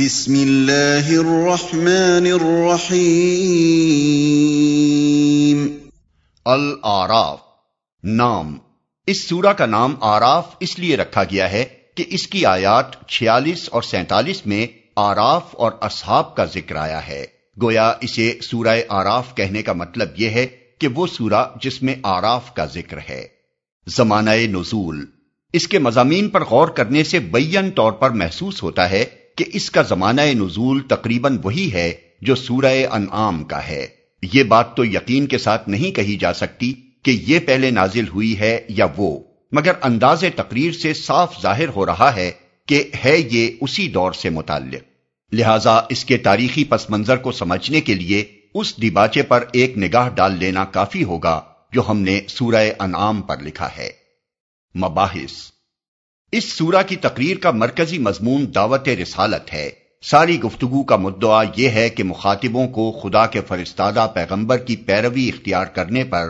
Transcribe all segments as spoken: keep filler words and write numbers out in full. بسم اللہ الرحمن الرحیم۔ الآراف نام۔ اس سورہ کا نام آراف اس لیے رکھا گیا ہے کہ اس کی آیات چھیالیس اور سینتالیس میں آراف اور اصحاب کا ذکر آیا ہے۔ گویا اسے سورہ آراف کہنے کا مطلب یہ ہے کہ وہ سورہ جس میں آراف کا ذکر ہے۔ زمانہ نزول۔ اس کے مضامین پر غور کرنے سے بعین طور پر محسوس ہوتا ہے کہ اس کا زمانہ نزول تقریباً وہی ہے جو سورہ انعام کا ہے۔ یہ بات تو یقین کے ساتھ نہیں کہی جا سکتی کہ یہ پہلے نازل ہوئی ہے یا وہ، مگر انداز تقریر سے صاف ظاہر ہو رہا ہے کہ ہے یہ اسی دور سے متعلق، لہذا اس کے تاریخی پس منظر کو سمجھنے کے لیے اس دیباچے پر ایک نگاہ ڈال لینا کافی ہوگا جو ہم نے سورہ انعام پر لکھا ہے۔ مباحث۔ اس سورہ کی تقریر کا مرکزی مضمون دعوت رسالت ہے۔ ساری گفتگو کا مدعا یہ ہے کہ مخاطبوں کو خدا کے فرستادہ پیغمبر کی پیروی اختیار کرنے پر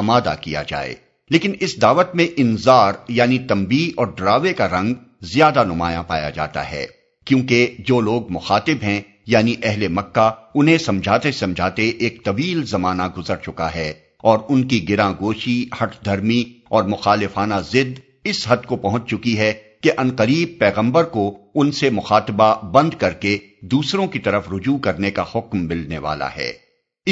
آمادہ کیا جائے، لیکن اس دعوت میں انذار یعنی تنبیہ اور ڈراوے کا رنگ زیادہ نمایاں پایا جاتا ہے، کیونکہ جو لوگ مخاطب ہیں یعنی اہل مکہ، انہیں سمجھاتے سمجھاتے ایک طویل زمانہ گزر چکا ہے اور ان کی گراں گوشی، ہٹ دھرمی اور مخالفانہ ضد اس حد کو پہنچ چکی ہے کہ عنقریب پیغمبر کو ان سے مخاطبہ بند کر کے دوسروں کی طرف رجوع کرنے کا حکم ملنے والا ہے۔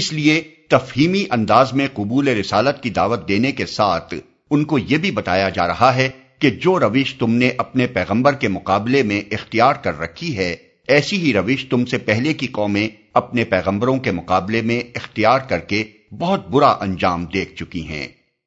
اس لیے تفہیمی انداز میں قبول رسالت کی دعوت دینے کے ساتھ ان کو یہ بھی بتایا جا رہا ہے کہ جو روش تم نے اپنے پیغمبر کے مقابلے میں اختیار کر رکھی ہے، ایسی ہی روش تم سے پہلے کی قومیں اپنے پیغمبروں کے مقابلے میں اختیار کر کے بہت برا انجام دیکھ چکی ہیں۔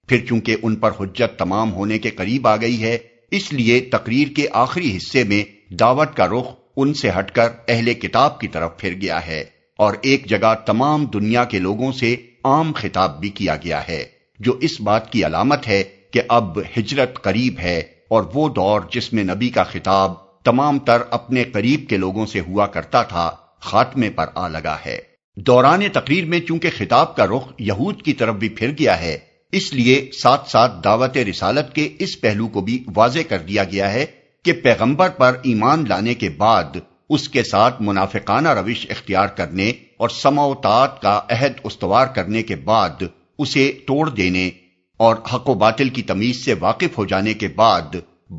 پھر چونکہ ان پر حجت تمام ہونے کے قریب آ گئی ہے، اس لیے تقریر کے آخری حصے میں دعوت کا رخ ان سے ہٹ کر اہل کتاب کی طرف پھر گیا ہے، اور ایک جگہ تمام دنیا کے لوگوں سے عام خطاب بھی کیا گیا ہے، جو اس بات کی علامت ہے کہ اب ہجرت قریب ہے، اور وہ دور جس میں نبی کا خطاب تمام تر اپنے قریب کے لوگوں سے ہوا کرتا تھا، خاتمے پر آ لگا ہے۔ دوران تقریر میں چونکہ خطاب کا رخ یہود کی طرف بھی پھر گیا ہے، اس لیے ساتھ ساتھ دعوت رسالت کے اس پہلو کو بھی واضح کر دیا گیا ہے کہ پیغمبر پر ایمان لانے کے بعد اس کے ساتھ منافقانہ روش اختیار کرنے اور سمع و طاعت کا عہد استوار کرنے کے بعد اسے توڑ دینے اور حق و باطل کی تمیز سے واقف ہو جانے کے بعد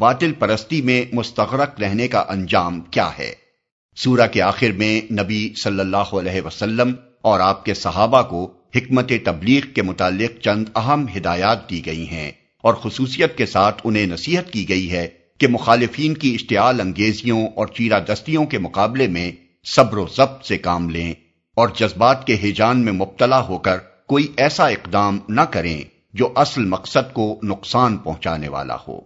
باطل پرستی میں مستغرق رہنے کا انجام کیا ہے۔ سورہ کے آخر میں نبی صلی اللہ علیہ وسلم اور آپ کے صحابہ کو حکمت تبلیغ کے متعلق چند اہم ہدایات دی گئی ہیں، اور خصوصیت کے ساتھ انہیں نصیحت کی گئی ہے کہ مخالفین کی اشتعال انگیزیوں اور چیرہ دستیوں کے مقابلے میں صبر و ضبط سے کام لیں، اور جذبات کے ہیجان میں مبتلا ہو کر کوئی ایسا اقدام نہ کریں جو اصل مقصد کو نقصان پہنچانے والا ہو۔